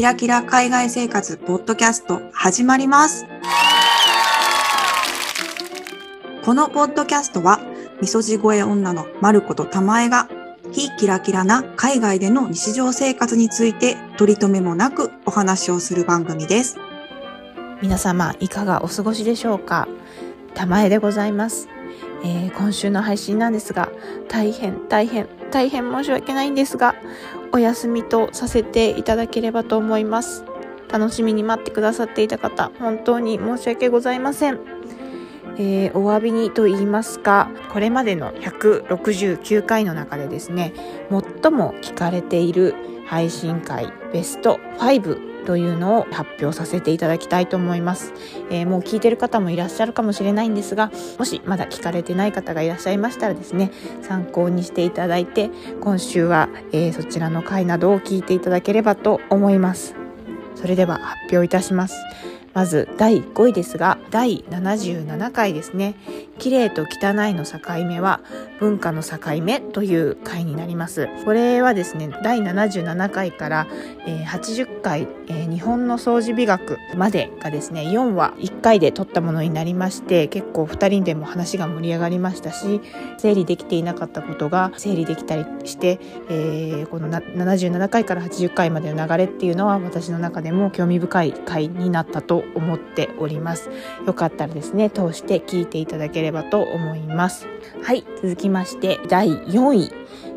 キラキラ海外生活ポッドキャスト始まります。このポッドキャストはみそじ声女のまることたまえが非キラキラな海外での日常生活について取り留めもなくお話をする番組です。皆様いかがお過ごしでしょうか。たまえでございます。今週の配信なんですが、大変申し訳ないんですが、お休みとさせていただければと思います。楽しみに待ってくださっていた方、本当に申し訳ございません。お詫びにと言いますか、これまでの169回の中でですね、最も聞かれている配信回ベスト5というのを発表させていただきたいと思います。もう聞いてる方もいらっしゃるかもしれないんですが、もしまだ聞かれてない方がいらっしゃいましたらですね、参考にしていただいて、今週は、そちらの回などを聞いていただければと思います。それでは発表いたします。まず第5位ですが、第77回ですね。綺麗と汚いの境目は文化の境目という回になります。これはですね、第77回から80回日本の掃除美学までがですね、4話1回で撮ったものになりまして、結構2人でも話が盛り上がりましたし、整理できていなかったことが整理できたりして、この77回から80回までの流れっていうのは私の中でも興味深い回になったと思っております。よかったらですね、通して聞いていただければと思います。はい、続きまして第4位。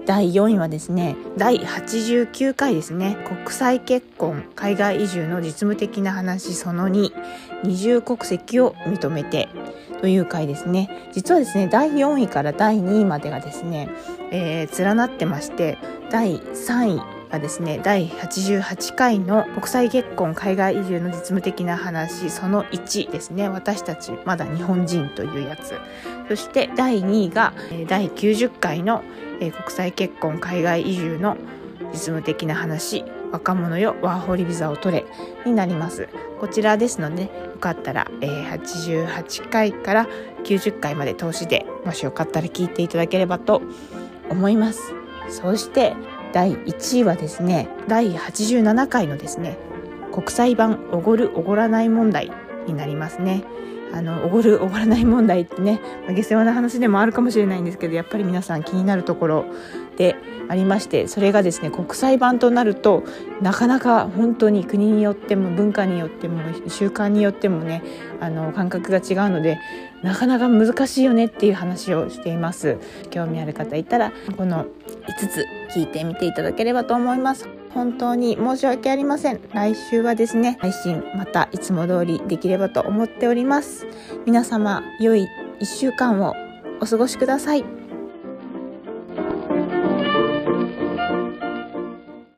第4位はですね、第89回ですね、国際結婚海外移住の実務的な話その2、二重国籍を認めてという回ですね。実はですね、第4位から第2位までがですね、連なってまして、第3位がですね、第88回の国際結婚海外移住の実務的な話その1ですね、私たちまだ日本人というやつ。そして第2位が第90回の国際結婚海外移住の実務的な話若者よワーホリビザを取れになります。こちらですので、よかったら88回から90回まで通しで、もしよかったら聞いていただければと思います。そして第1位はですね、第87回のですね、国際版おごるおごらない問題になりますね。おごるおごらない問題ってね、下世話な話でもあるかもしれないんですけど、やっぱり皆さん気になるところでありまして、それがですね、国際版となるとなかなか本当に国によっても文化によっても習慣によってもね、感覚が違うのでなかなか難しいよねっていう話をしています。興味ある方いたらこの5つ聞いてみていただければと思います。本当に申し訳ありません。来週はですね、配信またいつも通りできればと思っております。皆様良い1週間をお過ごしください。